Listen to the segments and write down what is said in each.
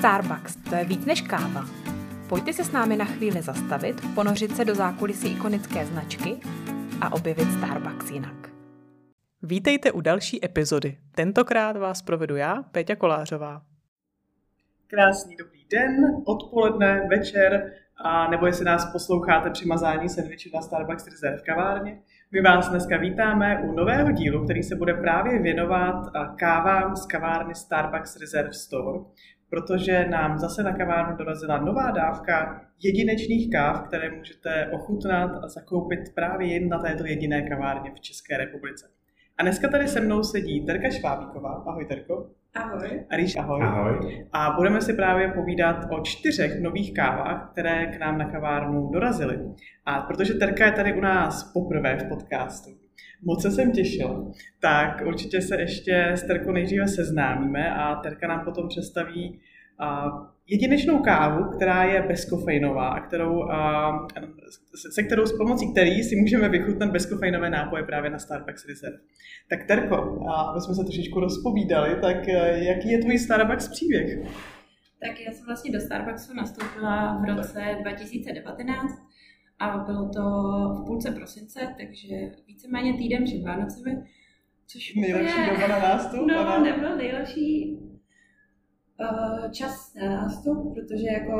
Starbucks, to je víc než káva. Pojďte se s námi na chvíli zastavit, ponořit se do zákulisí ikonické značky a objevit Starbucks jinak. Vítejte u další epizody. Tentokrát vás provedu já, Petra Kolářová. Krásný dobrý den, odpoledne, večer, a nebo jestli nás posloucháte při mazání sendvičů na Starbucks Reserve v kavárně. My vás dneska vítáme u nového dílu, který se bude právě věnovat kávám z kavárny Starbucks Reserve Store, protože nám zase na kavárnu dorazila nová dávka jedinečných káv, které můžete ochutnat a zakoupit právě jen na této jediné kavárně v České republice. A dneska tady se mnou sedí Tereza Švábíková. Ahoj, Terko. Ahoj. A Ríš, ahoj. Ahoj. A budeme si právě povídat o 4 nových kávách, které k nám na kavárnu dorazily. A protože Terka je tady u nás poprvé v podcastu, moc se jsem těšila, tak určitě se ještě s Terkou nejdříve seznámíme a Terka nám potom představí jedinečnou kávu, která je bezkofeinová, se kterou s pomocí který si můžeme vychutnat bezkofeinové nápoje právě na Starbucks Reserve. Tak Terko, my jsme se trošičku rozpovídali, tak jaký je tvůj Starbucks příběh? Tak já jsem vlastně do Starbucksu nastoupila v roce 2019 a bylo to v půlce prosince, takže víceméně týden před Vánocemi, což nejlepší doba na nástup? No, nebylo nejlepší čas na nástup, protože jako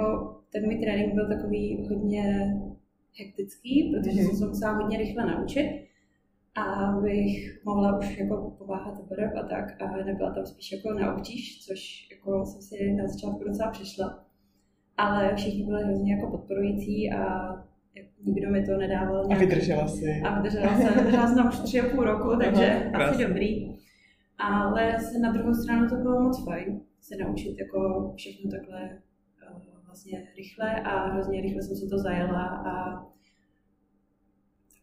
ten můj trénink byl takový hodně hektický, protože jsem se musela hodně rychle naučit, abych mohla už jako pomáhat barev a tak, a nebyla tam spíš jako na obtíž, což jako jsem si na začátku docela přišla. Ale všichni byli hrozně jako podporující a nikdo mi to nedával. A vydržela si. A vydržela jsem tam už 3,5 roku, takže aha, asi dobrý. Ale na druhou stranu to bylo moc fajn se naučit jako všechno takhle vlastně rychle a hrozně rychle jsem si to zajela.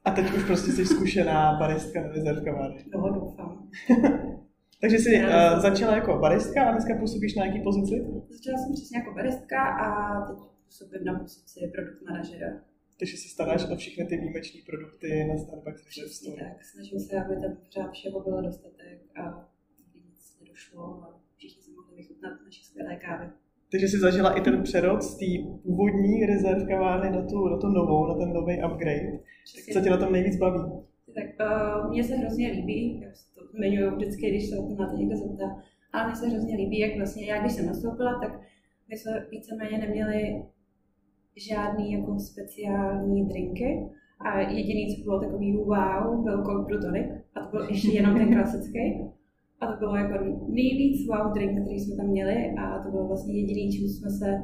A teď už prostě jsi zkušená baristka na Reserve kavárně. No, doufám. Takže jsi začala jako baristka a dneska působíš na jaký pozici? Začala jsem přesně jako baristka a teď působím na pozici produkt manažera. Takže se staráš o všechny ty výjimečné produkty na Starbucks Reserve Store. Tak, snažím se, aby tam pořád všeho bylo dostatek a nic nedošlo a všichni se mohli vychutnat naše skvělé kávy. Takže jsi zažila i ten přerod z té původní Reserve kavárny na tu novou, na ten nový upgrade. Přesně. Co tě na tom nejvíc baví? Tak mně se hrozně líbí, já to zmiňuji vždycky, když se na to někdo zeptá, ale mně se hrozně líbí, jak vlastně já, když jsem nastoupila, tak my jsme víceméně neměli žádný jako speciální drinky a jediný, co bylo takový wow, byl Coke Brutonic a to byl ještě jenom ten klasický. A to bylo jako nejvíc wow drink, který jsme tam měli a to bylo vlastně jediný, čím jsme se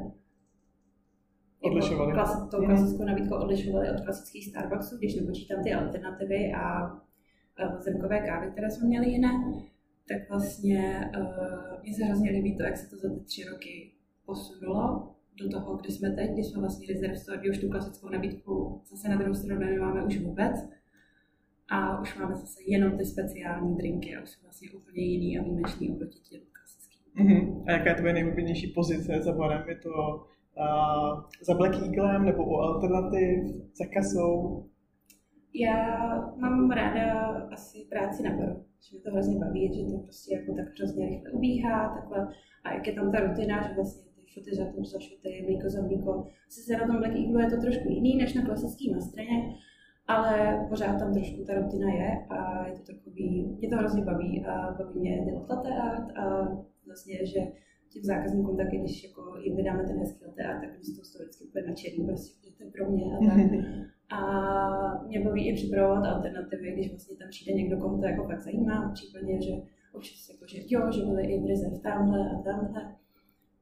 odlišovali. Tou klasickou nabídkou odlišovali od klasických Starbucksů, když nepočítám ty alternativy a zemkové kávy, které jsme měli jiné, tak vlastně mě se hrozně líbí to, jak se to za ty 3 roky posunulo do toho, kde jsme teď, když jsme vlastně Reserve Store, kdy už tu klasickou nabídku zase na druhou stranu nemáme už vůbec. A už máme zase jenom ty speciální drinky a už jsou vlastně úplně jiný a výjimečný oproti těm klasickým. A jaká je tvoje nejoblíbenější pozice za barem? Je to za Black Eaglem nebo u alternativ, za kasou? Já mám ráda asi práci na baru, že mě to hrozně baví, že to prostě jako tak hrozně rychle ubíhá takhle a jak je tam ta rutina, že vlastně šuty za šuty, mlíko za mlíko. Sice na tom Black Eagle je to trošku jiný než na klasickým mastrině, ale pořád tam trošku ta rutina je a je to takový, mě to hrozně baví a baví mě dělat latte art a vlastně, že těm zákazníkům taky, když jako jim vydáme ten hezký latte art, tak oni to jsou vždycky úplně nadšený, prostě to je pro mě a tak. A mě baví i připravovat alternativy, když vlastně tam přijde někdo, koho to jako fakt zajímá, případně, že občas jako, že jo, že byly i v Reserve tamhle a tamhle,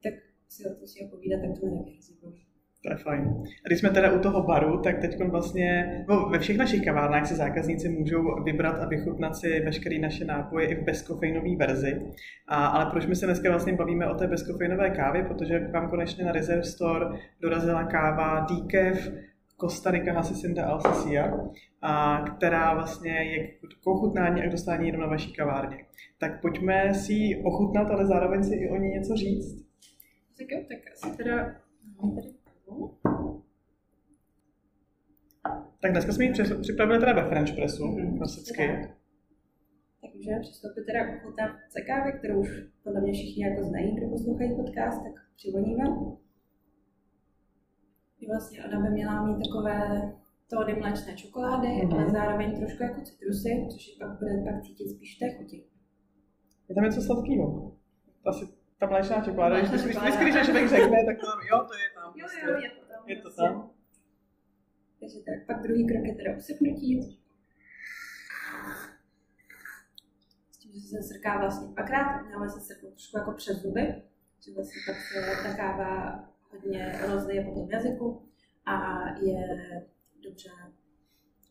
tak si o to si povídat, tak to mě taky hrozně baví. To je fajn. A když jsme teda u toho baru, tak teď vlastně ve všech našich kavárnách si zákazníci můžou vybrat a vychutnat si veškeré naše nápoje i v bezkofeinové verzi. Ale proč my se dneska vlastně bavíme o té bezkofeinové kávě? Protože vám konečně na Reserve Store dorazila káva Decaf Costa Rica Sinta Alcesia, která vlastně je k ochutnání a k dostání jenom na vaší kavárně. Tak pojďme si ji ochutnat, ale zároveň si i o ní něco říct. Tak jo, tak asi teda tak dneska jsme ji připravili teda ve French pressu, klasicky. Tak můžeme přistoupit teda k ochutnávce kávy, kterou už podle mě všichni jako znají, kdo poslouchají podcast, tak přivoníme. Vlastně ona by měla mít takové tóny mléčné čokolády, ale zároveň trošku jako citrusy, což je pak bude pak cítit spíš té chuti. Je tam něco sladkého. Asi ta mléčná čokoláda, když to člověk řekne, tak tam, jo, to je tam. Jo, prostě. Je to tam. Takže tak, pak druhý krok je teda usypnutí. S tím, že se srká vlastně dvakrát, měla se srknout trošku jako přes zuby, že vlastně tak se ta káva hodně rozlije po tom jazyku a je dobře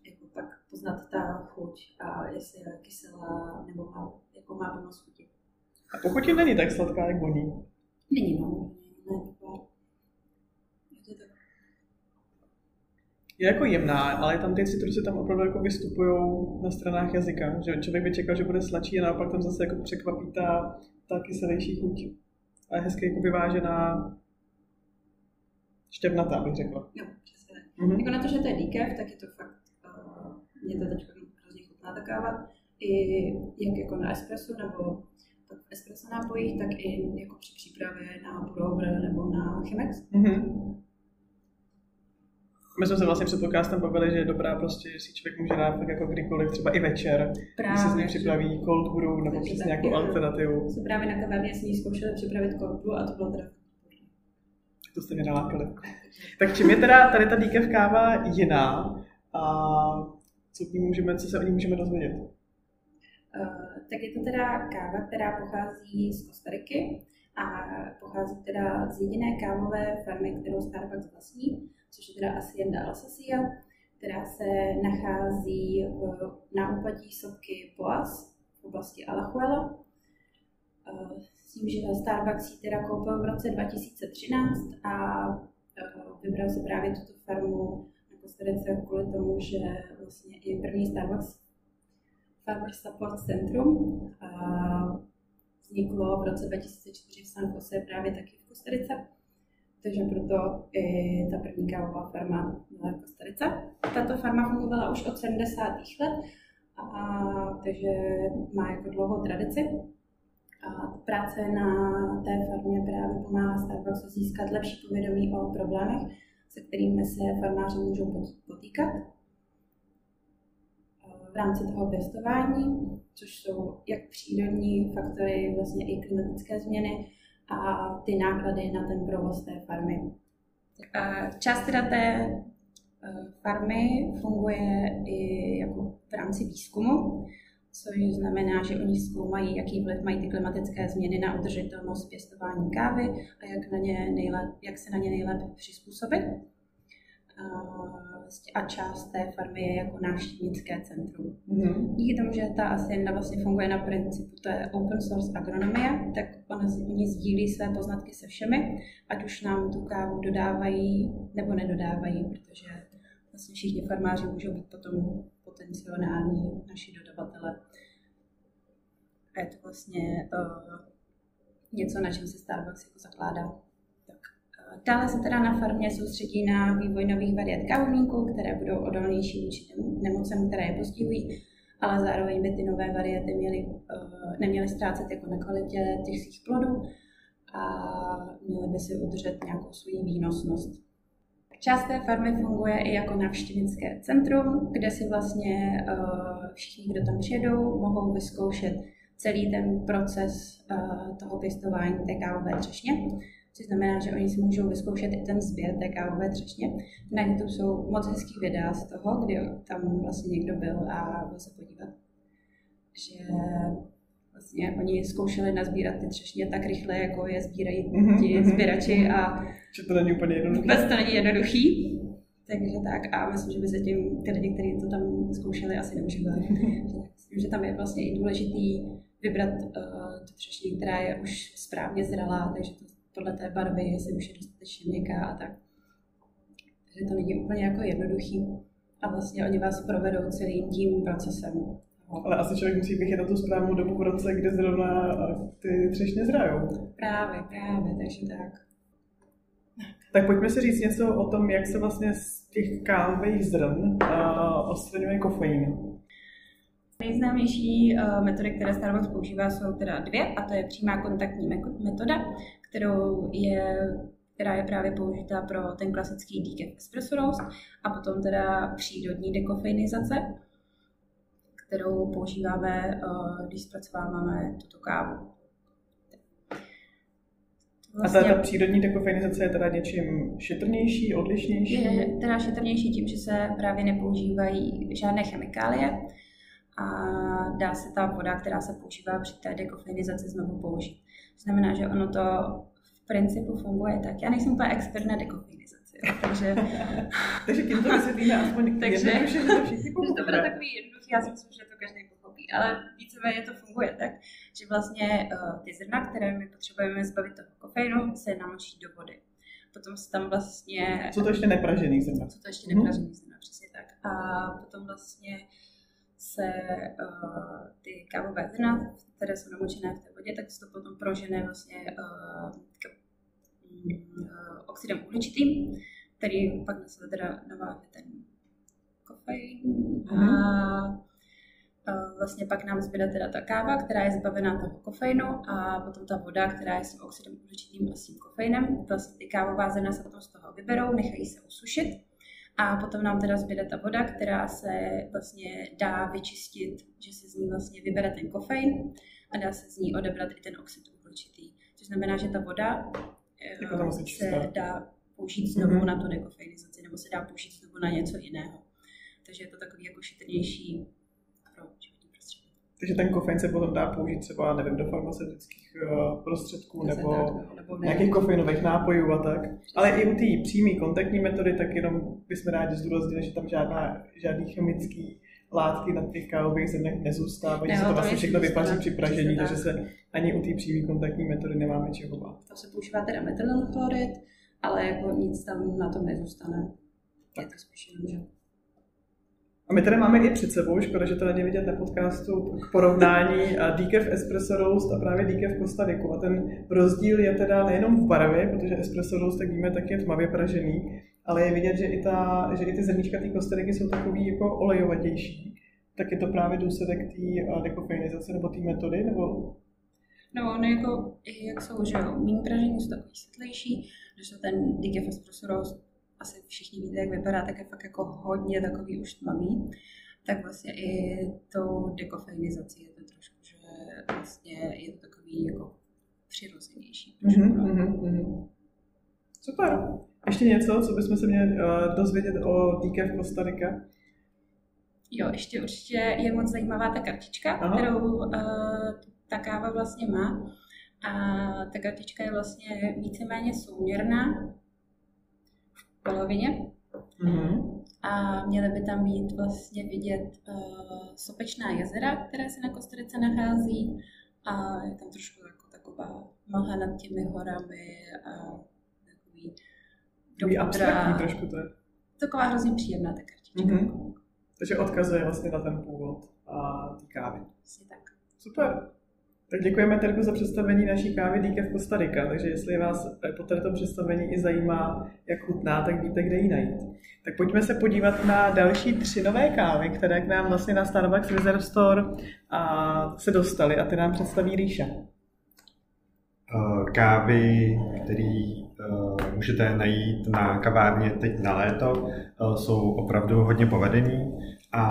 jako pak poznat ta chuť a jestli je kyselá nebo má, jako má plnost chuti. A to chuti není tak sladká, jak voní? Není, no. Je jako jemná, ale tam ty citrusy tam opravdu jako vystupují na stranách jazyka, že člověk by čekal, že bude sladší a naopak tam zase jako překvapí ta kyselější chuť. A je hezky jako vyvážená, štěvnatá, bych řekla. Jo, přesně. Jako na to, že to je decaf, tak je to fakt, mě to teď hrozně chutná ta káva, i jak jako na espresso nebo v espresso nápojích, tak i jako při přípravě na pullover nebo na Chemex. My jsme se vlastně před podcastem bavili, že je dobrá prostě, že si člověk může dát tak jako kdykoliv, třeba i večer, když se z něj připraví cold brew nebo přes nějakou alternativu. Jsme právě na kavárně s ní zkoušeli připravit cold brew a to bylo teda... To jste mě nalákali. Tak čím je teda tady ta decaf káva jiná a co se o ní můžeme dozvědět? Tak je to teda káva, která pochází z Kostariky a pochází teda z jediné kávové farmy, kterou Starbucks vlastní, což je teda Hacienda Alcesia, která se nachází na úpatí sopky Poas v oblasti Alajuela. S tím, že Starbucks ji teda koupil v roce 2013 a vybral se právě tuto farmu na Kostarice kvůli tomu, že vlastně je první Starbucks Farmer Support Centrum vzniklo v roce 2004 v San Jose právě taky v Kostarice. Takže proto i ta první kávová farma byla v Kostarice. Tato farma fungovala už od 70. let, takže má jako dlouhou tradici. A práce na té farmě právě pomáhá Starbucksu získat lepší povědomí o problémech, se kterými se farmáři můžou potýkat v rámci toho pěstování, což jsou jak přírodní faktory, vlastně i klimatické změny a ty náklady na ten provoz té farmy. Část teda té farmy funguje i jako v rámci výzkumu, což znamená, že oni zkoumají, jaký vliv mají ty klimatické změny na udržitelnost pěstování kávy a jak se na ně nejlépe přizpůsobit. A část té farmy je jako návštěvnické centrum. Díky tomu, že ta Hacienda vlastně funguje na principu, to je open source agronomie, tak oni sdílí své poznatky se všemi, ať už nám tu kávu dodávají nebo nedodávají, protože vlastně všichni farmáři můžou být potom potenciální naši dodavatele. A je to vlastně něco, na čem se Starbucks jako zakládá. Dále se teda na farmě soustředí na vývoj nových variant kávovníků, které budou odolnější vůči nemocem, které je postihují, ale zároveň by ty nové variety neměly ztrácet jako na kvalitě těch svých plodů a měly by si udržet nějakou svou výnosnost. Část té farmy funguje i jako návštěvnické centrum, kde si vlastně všichni, kdo tam přijedou, mohou vyzkoušet celý ten proces toho pěstování té kávové třešně. Což znamená, že oni si můžou vyzkoušet i ten sběr té kávové třešně. Na YouTube jsou moc hezký videa z toho, kdy tam vlastně někdo byl a byl se podívat. Že vlastně oni zkoušeli nazbírat ty třešně tak rychle, jako je sbírají ti sběrači a to není úplně jednoduchý. Vůbec to není jednoduchý. Takže tak a myslím, že by se tím ty lidi, kteří to tam zkoušeli, asi neužívali. Myslím, že tam je vlastně i důležitý vybrat tu třešni, která je už správně zralá, takže to podle té barvy, jestli už je dostatečně měkká a tak. Takže to není úplně jako jednoduchý a vlastně oni vás provedou celým tím procesem. Ale asi člověk musí být na tu správnou dobu v roce, kde zrovna ty třešně zrajou. Právě, takže tak. Tak pojďme si říct něco o tom, jak se vlastně z těch kávových zrn odstraňuje kofein. Nejznámější metody, které Starbucks používá, jsou teda dvě, a to je přímá kontaktní metoda, která je právě použitá pro ten klasický decaf espresso roast, a potom teda přírodní dekofeinizace, kterou používáme, když zpracováváme tuto kávu. Vlastně, a ta přírodní dekofeinizace je teda něčím šetrnější, odlišnější? Je teda šetrnější tím, že se právě nepoužívají žádné chemikálie a dá se ta voda, která se používá při té dekofeinizaci, znovu použít. To znamená, že ono to v principu funguje tak. Já nejsem úplně expert na dekofeinizaci, takže... takže tím to vysvětlíme aspoň jednoduše, že to všichni pochopí. To bude takový jednoduchý, já si myslím, že to každý pochopí, ale víceméně to funguje tak, že vlastně ty zrna, které my potřebujeme zbavit toho kofeinu, se namočí do vody. Potom se tam vlastně... Co to ještě nepražený zrna. Co to ještě nepražený zrna, přesně tak. A potom vlastně se ty kávové zrna, které jsou namočené v té vodě, tak se to potom prožené vlastně oxidem uhličitým, který pak na sebe teda naváže ten kofein. A vlastně pak nám zbyla teda ta káva, která je zbavená toho kofeinu, a potom ta voda, která je s tím oxidem uhličitým a s tím kofeinem. Vlastně ty kávová zrna se potom z toho vyberou, nechají se usušit. A potom nám teda zbyde ta voda, která se vlastně dá vyčistit, že se z ní vlastně vybere ten kofein a dá se z ní odebrat i ten oxid uhličitý. Což znamená, že ta voda se dá použít znovu na tu dekofeinizaci, nebo se dá použít znovu na něco jiného. Takže je to takový jako šetrnější pro životní prostředí. Takže ten kofein se potom dá použít třeba, nevím, do farmaceutických prostředků nebo nějakých kofeinových nápojů a tak. Ale i u té přímé kontaktní metody, tak jenom bychom rádi zdůraznili, že tam žádný chemický látky na těch kávových zrnech nezůstávají, se to vlastně všechno vypaří při pražení, takže se ani u té přímé kontaktní metody nemáme čeho bát. Tam se používá teda metylenochlorid, ale jako nic tam na tom nezůstane. Tak. Je to spíš jenom, že... A my tady máme i před sebou, škoda, že to není vidět na podcastu, k porovnání decaf espresso roast a právě decaf Costa Ricu. A ten rozdíl je teda nejenom v barvě, protože espresso roast, tak víme, tak je tmavě pražený, ale je vidět, že i ty zrníčka té Kostariky jsou takový jako olejovatější. Tak je to právě důsledek té dekofeinizace nebo té metody, nebo? No, ono jako, jak jsou, že méně pražení jsou takový světlejší, protože ten decaf espresso roast, asi všichni víte, jak vypadá, tak je fakt jako hodně takový už tmavý, tak vlastně i tou dekofeinizací je to trošku, že vlastně je to takový jako přirozenější. Super. Ještě něco, co bychom se měli dozvědět o decaf Costa Rica? Jo, ještě určitě je moc zajímavá ta kartička, kterou ta káva vlastně má. A ta kartička je vlastně víceméně souměrná v polovině. A měly by tam být vlastně vidět sopečná jezera, které se na Kostarice nachází. A je tam trošku jako taková mlha nad těmi horami a takový abstraktní trošku to je. Taková hrozně příjemná ta kartička. Takže odkazuje vlastně na ten původ a ty kávy. Vlastně tak. Super. Tak děkujeme, Terko, za představení naší kávy decaf Costa Rica, takže jestli vás po této představení i zajímá, jak chutná, tak víte, kde ji najít. Tak pojďme se podívat na další 3 nové kávy, které k nám vlastně na Starbucks Reserve Store se dostaly, a ty nám představí Ríša. Kávy, které můžete najít na kavárně teď na léto, jsou opravdu hodně povedený a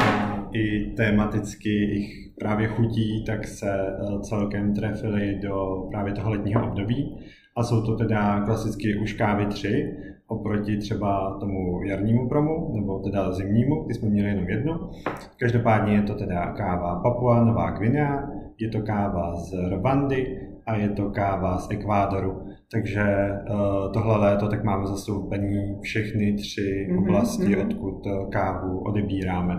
i tematicky jich právě chutí, tak se celkem trefily do právě toho letního období. A jsou to teda klasicky už kávy 3, oproti třeba tomu jarnímu promu, nebo teda zimnímu, kdy jsme měli jenom 1. Každopádně je to teda káva Papua Nová Guinea, je to káva z Rwandy a je to káva z Ekvádoru. Takže tohle léto tak máme zastoupení všechny 3 oblasti, odkud kávu odebíráme.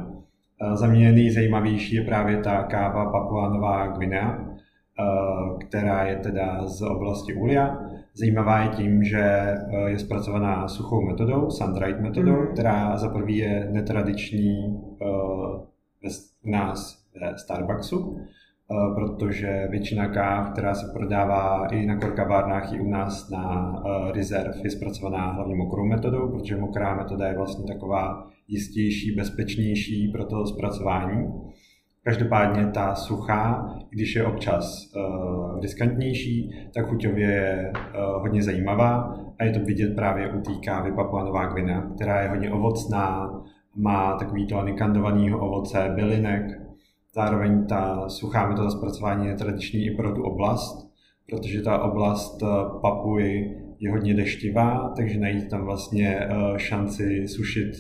Za mě nejzajímavější je právě ta káva Papua Nová Guinea, která je teda z oblasti Ulia. Zajímavá je tím, že je zpracovaná suchou metodou, sun-dried metodou, která za prvý je netradiční u nás ve Starbucksu, protože většina káv, která se prodává i na korkavárnách, i u nás na Reserve, je zpracovaná hlavně mokrou metodou, protože mokrá metoda je vlastně taková jistější, bezpečnější pro to zpracování. Každopádně ta suchá, když je občas riskantnější, tak chuťově je hodně zajímavá a je to vidět právě u té kávy Papua Nová Guinea, která je hodně ovocná, má takový tóny kandovaného ovoce, bylinek. Zároveň ta suchá metoda zpracování je tradiční i pro tu oblast, protože ta oblast Papuji je hodně deštivá, takže najít tam vlastně šanci sušit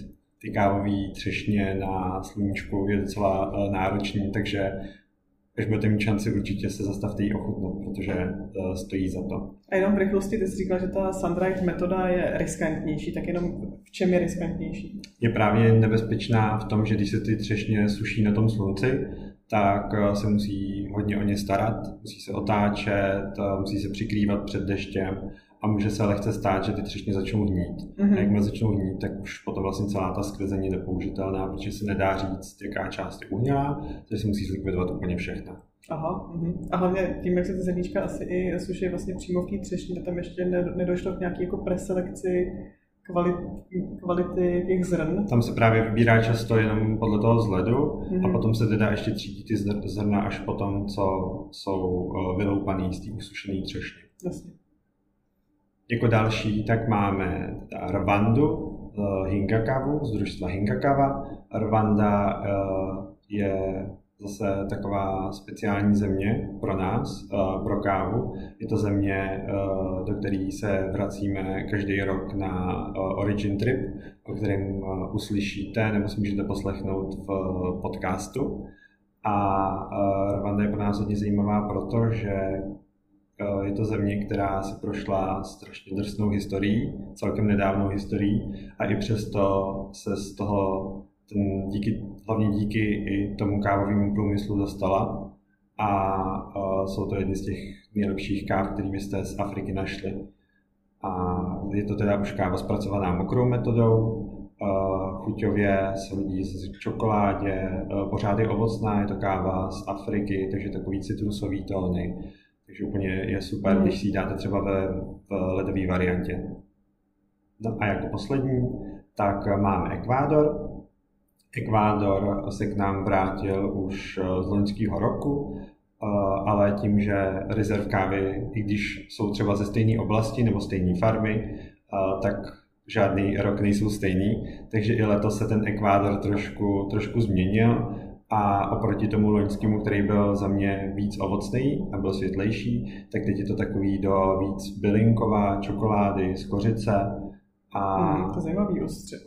ty kávový třešně na sluníčku je docela náročný, takže když budete mít šanci, určitě se zastavte jí ochutnout, protože stojí za to. A jenom v rychlosti, ty jsi říkal, že ta sunrise metoda je riskantnější, tak jenom v čem je riskantnější? Je právě nebezpečná v tom, že když se ty třešně suší na tom slunci, tak se musí hodně o ně starat, musí se otáčet, musí se přikrývat před deštěm a může se lehce stát, že ty třešně začnou hnít. Mm-hmm. A jakmile začnou hnít, tak už potom vlastně celá ta sklizeň je nepoužitelná, protože se nedá říct, jaká část je uhnilá, takže se musí zlikvidovat úplně všechna. Aha, mm-hmm. A hlavně tím, jak se ty zrníčka asi i suší vlastně přímo v té třešni, tak tam ještě nedošlo k nějaké jako preselekci kvality těch zrn. Tam se právě vybírá často jenom podle toho vzhledu, mm-hmm, a potom se teda ještě třídí ty zrna až potom, co jsou vyloupaný z té usušené třešně. Jasně. Jako další tak máme Rwandu, Hingakawu, z družstva Hingakawa. Rwanda je zase taková speciální země pro nás, pro kávu. Je to země, do které se vracíme každý rok na Origin Trip, o kterém uslyšíte nebo si můžete poslechnout v podcastu. A Rwanda je pro nás hodně zajímavá, protože je to země, která si prošla strašně drsnou historií, celkem nedávnou historií, a i přesto se z toho hlavně díky i tomu kávovému průmyslu dostala a jsou to jedny z těch nejlepších káv, kterými jste z Afriky našli. A je to teda už káva zpracovaná mokrou metodou, chuťově se hodí z čokoládě, pořád je ovocná, je to káva z Afriky, takže takový citrusový tóny. Takže úplně je super, když si ji dáte třeba v ledové variantě. No a jako poslední, tak máme Ekvádor. Ekvádor se k nám vrátil už z loňského roku, ale tím, že Reserve kávy, i když jsou třeba ze stejné oblasti nebo stejné farmy, tak žádný rok nejsou stejný. Takže i letos se ten Ekvádor trošku změnil. A oproti tomu loňskému, který byl za mě víc ovocný a byl světlejší, tak teď je to takový do víc bylinková, čokolády, z kořice. A to je zajímavý,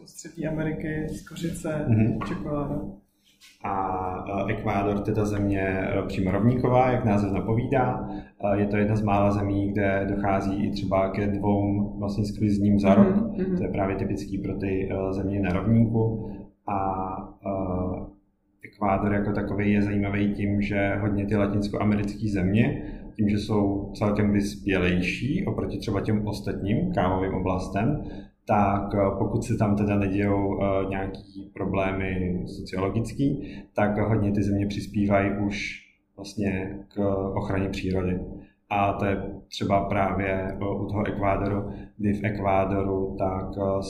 ostřetí Ameriky, z kořice, čokoláda. A Ekvádor, teda země přímo rovníková, jak název napovídá. Je to jedna z mála zemí, kde dochází i třeba ke 2 vlastně sklizním za rok. To je právě typický pro ty země na rovníku. A Ekvádor jako takový je zajímavý tím, že hodně ty latinskoamerické země, tím, že jsou celkem vyspělejší oproti třeba těm ostatním kávovým oblastem, tak pokud se tam teda nedějou nějaký problémy sociologické, tak hodně ty země přispívají už vlastně k ochraně přírody. A to je třeba právě u toho Ekvádoru, kdy v Ekvádoru tak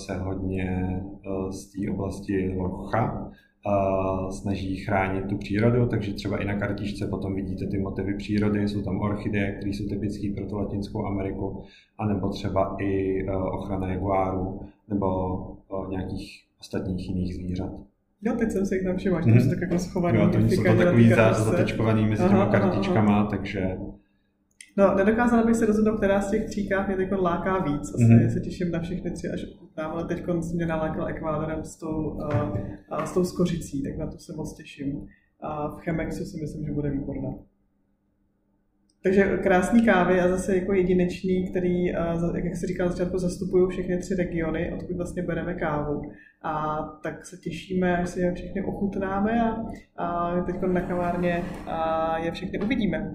se hodně z té oblasti Locha snaží chránit tu přírodu, takže třeba i na kartičce potom vidíte ty motivy přírody, jsou tam orchideje, které jsou typické pro tu Latinskou Ameriku, anebo třeba i ochrana jaguárů, nebo nějakých ostatních jiných zvířat. Jo, teď jsem se jich tam všimla, že jsou tak jako schovaný. Jo, to jsou to takový zatečkovaný mezi těma kartičkama, takže... No, nedokázala bych se rozhodnout, která z těch 3 káv mě teď láká víc. Asi se těším na všechny 3, až odputám, ale teď jsem mě nalákal Ekvádorem s tou skořicí, tak na to se moc těším. A v Chemexu si myslím, že bude výborná. Takže krásný kávy a zase jako jedinečný, který, jak jsi říkal, začátku zastupují všechny 3 regiony, odkud vlastně bereme kávu. A tak se těšíme, až si je všechny ochutnáme a teď na kavárně je všechny uvidíme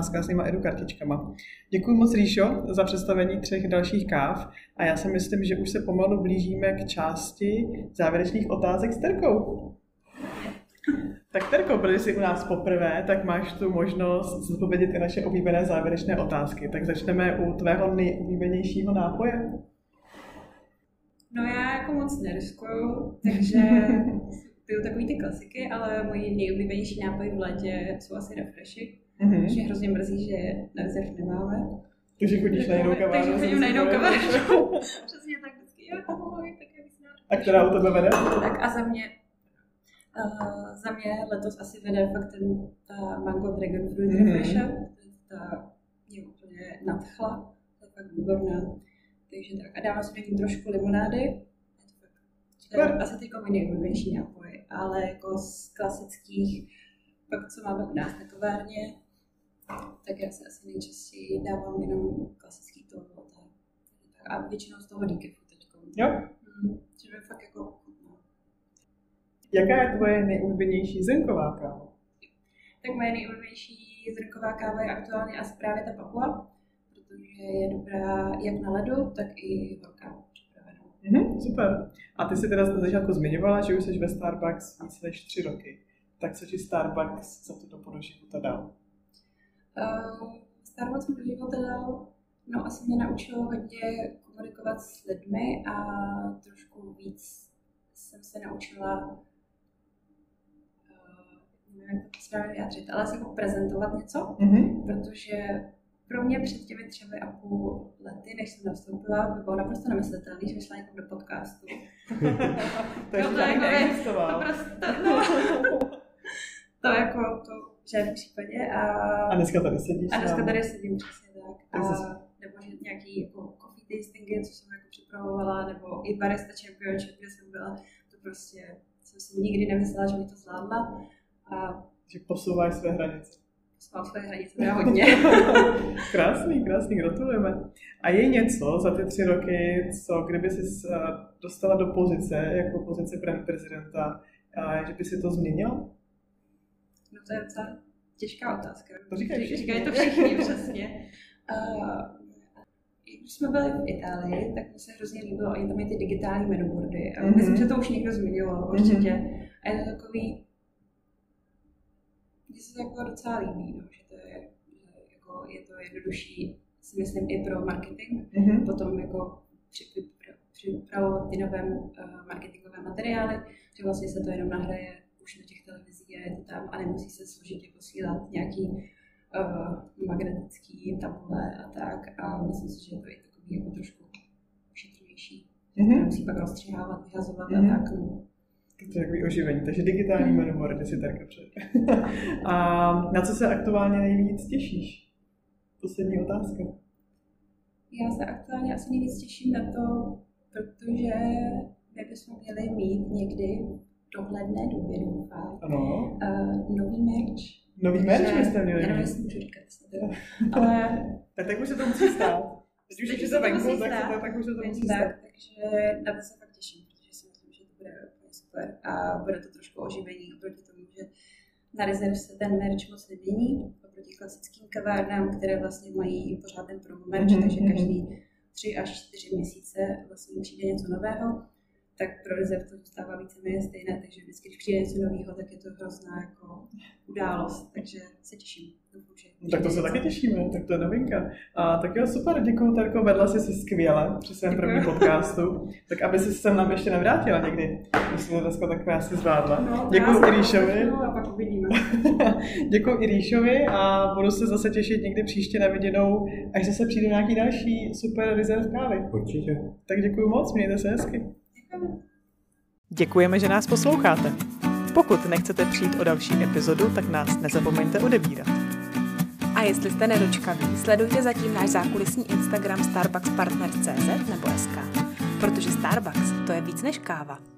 s krásnýma edukartičkama. Děkuji moc, Ríšo, za představení 3 dalších káv a já si myslím, že už se pomalu blížíme k části závěrečných otázek s Terkou. Tak Terko, protože jsi u nás poprvé, tak máš tu možnost zodpovědět i naše oblíbené závěrečné otázky. Tak začneme u tvého nejoblíbenějšího nápoje. No já jako moc neriskuju, takže piju takový ty klasiky, ale můj nejoblíbenější nápoj v létě jsou asi refreshy. Mm-hmm. Že hrozně mrzí, že na rezerv nemáme. Takže chodíš na jinou kavárnu. Takže chodím na jinou kavárnu. Přesně tak vždycky. A která u tebe vede? Tak a za mě letos asi vede fakt ta mango dragon fruit refresha. Ta mě úplně nadchla. To je fakt výborná. Takže tak a dávám si do ní trošku limonády. Asi teď mi nejoblíbenější nápoj, ale jako z klasických, pak co máme u nás na továrně, tak já se asi nejčastěji dávám jenom klasický toho a většinou z toho decafu teďko. Jo. Že je fakt jako ochutná. Jaká je tvoje nejoblíbenější zrnková káva? Tak moje nejoblíbenější zrnková káva je aktuálně asi právě ta Papua, protože je dobrá jak na ledu, tak i horká. Mhm, super. A ty jsi teda na začátku zmiňovala, že už jsi ve Starbucks víc než 3 roky. Tak co ti Starbucks za tu dobu do života dal? Starbucks mi do života dal, no asi mě naučilo hodně komunikovat s lidmi a trošku víc jsem se naučila, nevím, jak to správně vyjádřit, ale asi jako prezentovat něco, protože pro mě před těmi 3,5 lety, než jsem nastoupila, by bylo naprosto nemyslitelné, že šla někam do podcastu. Takže tady neexistoval. To jako to v žádném případě. A dneska tady sedíš. A dneska tady sedím přesně tak. Nebo že nějaký jako coffee tastingy, co jsem jako připravovala, nebo i barista championship, kde jsem byla. To prostě jsem si nikdy nemyslela, že mi to zvládla. Že posouváš své hranice. Mám své hranice na hodně. Krásný, krásný, gratulujeme. A je něco za ty 3 roky, co kdyby jsi dostala do pozice, jako pozice prezidenta, že by si to změnila? No to je docela těžká otázka. To říkají to všichni, přesně. Když jsme byli v Itálii, tak mi se hrozně líbilo, oni tam je ty digitální menuboardy. Myslím, že to už někdo změnilo, určitě. A je to takový, mně se to jako docela líbí, no, že to je, jako, je to jednodušší, si myslím, i pro marketing. Potom jako připravovat ty nové marketingové materiály, že vlastně se to jenom nahraje už na těch televizích, je to tam a nemusí se složitě posílat nějaký magnetický tabule a tak. A myslím si, že to je takový jako trošku šetrnější, nemusí pak rozstřihávat, vyhazovat a tak. No. To je takový oživení, takže digitální menuboardy si tak napřed. A na co se aktuálně nejvíc těšíš? Poslední otázka. Já se aktuálně asi nejvíc těším na to, protože my bychom měli mít někdy v dohledné době doufám nový merch. Nový merch byste měli? Já nevím, můžu říkat, ale... tak už se to musí stát. Teď už je to venku, tak už se to musí stát. Takže na to se fakt těším, protože si myslím, že to bude super a bude to trošku oživení oproti tomu, že na rezerv se ten merch moc nemění oproti klasickým kavárnám, které vlastně mají pořád ten promo merch, takže každý 3 až 4 měsíce vlastně přijde něco nového, tak pro rezerv to zůstává víceméně stejné, takže vždycky, když přijde něco nového, tak je to hrozná jako událost, takže se těším. Tak to se taky těšíme, tak to je novinka. Tak jo, super, děkuju, Terko, vedla jsi skvěle při svém prvním podcastu. Tak aby jsi sem nám ještě nevrátila někdy, když jsi to dneska tak krásně zvládla. No, děkuju i Ríšovi. Děkuju i Ríšovi a budu se zase těšit někdy příště na viděnou, až zase přijde nějaký další super rezerv kávy. Určitě. Tak děkuju moc, mějte se hezky. Děkujeme. Děkujeme, že nás posloucháte. Pokud nechcete přijít o další epizodu, tak nás nezapomeňte odebírat. A jestli jste nedočkaví, sledujte zatím náš zákulisní Instagram starbuckspartner.cz nebo SK, protože Starbucks to je víc než káva.